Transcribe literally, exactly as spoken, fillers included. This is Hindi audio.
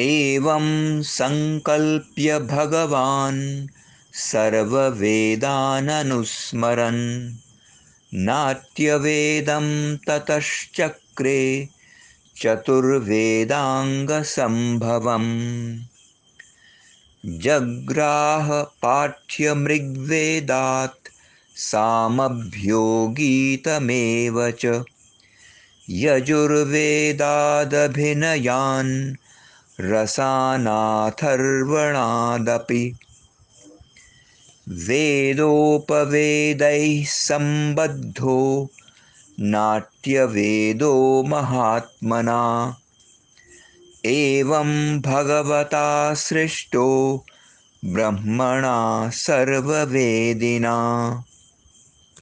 एवं संकल्प्य भगवान् सर्ववेदाननुस्मरन् नाट्यवेदं ततश्चक्रे चतुर्वेदाङ्गसंभवम् जग्राह पाठ्यमृग्वेदात् सामभ्यो गीतमेव च यजुर्वेदादभिनयान् रसानाथर्वणादपि वेदोपवेदैः सम्बद्धो नाट्यवेदो महात्मना एवं भगवता सृष्टो ब्रह्मणा सर्ववेदिना।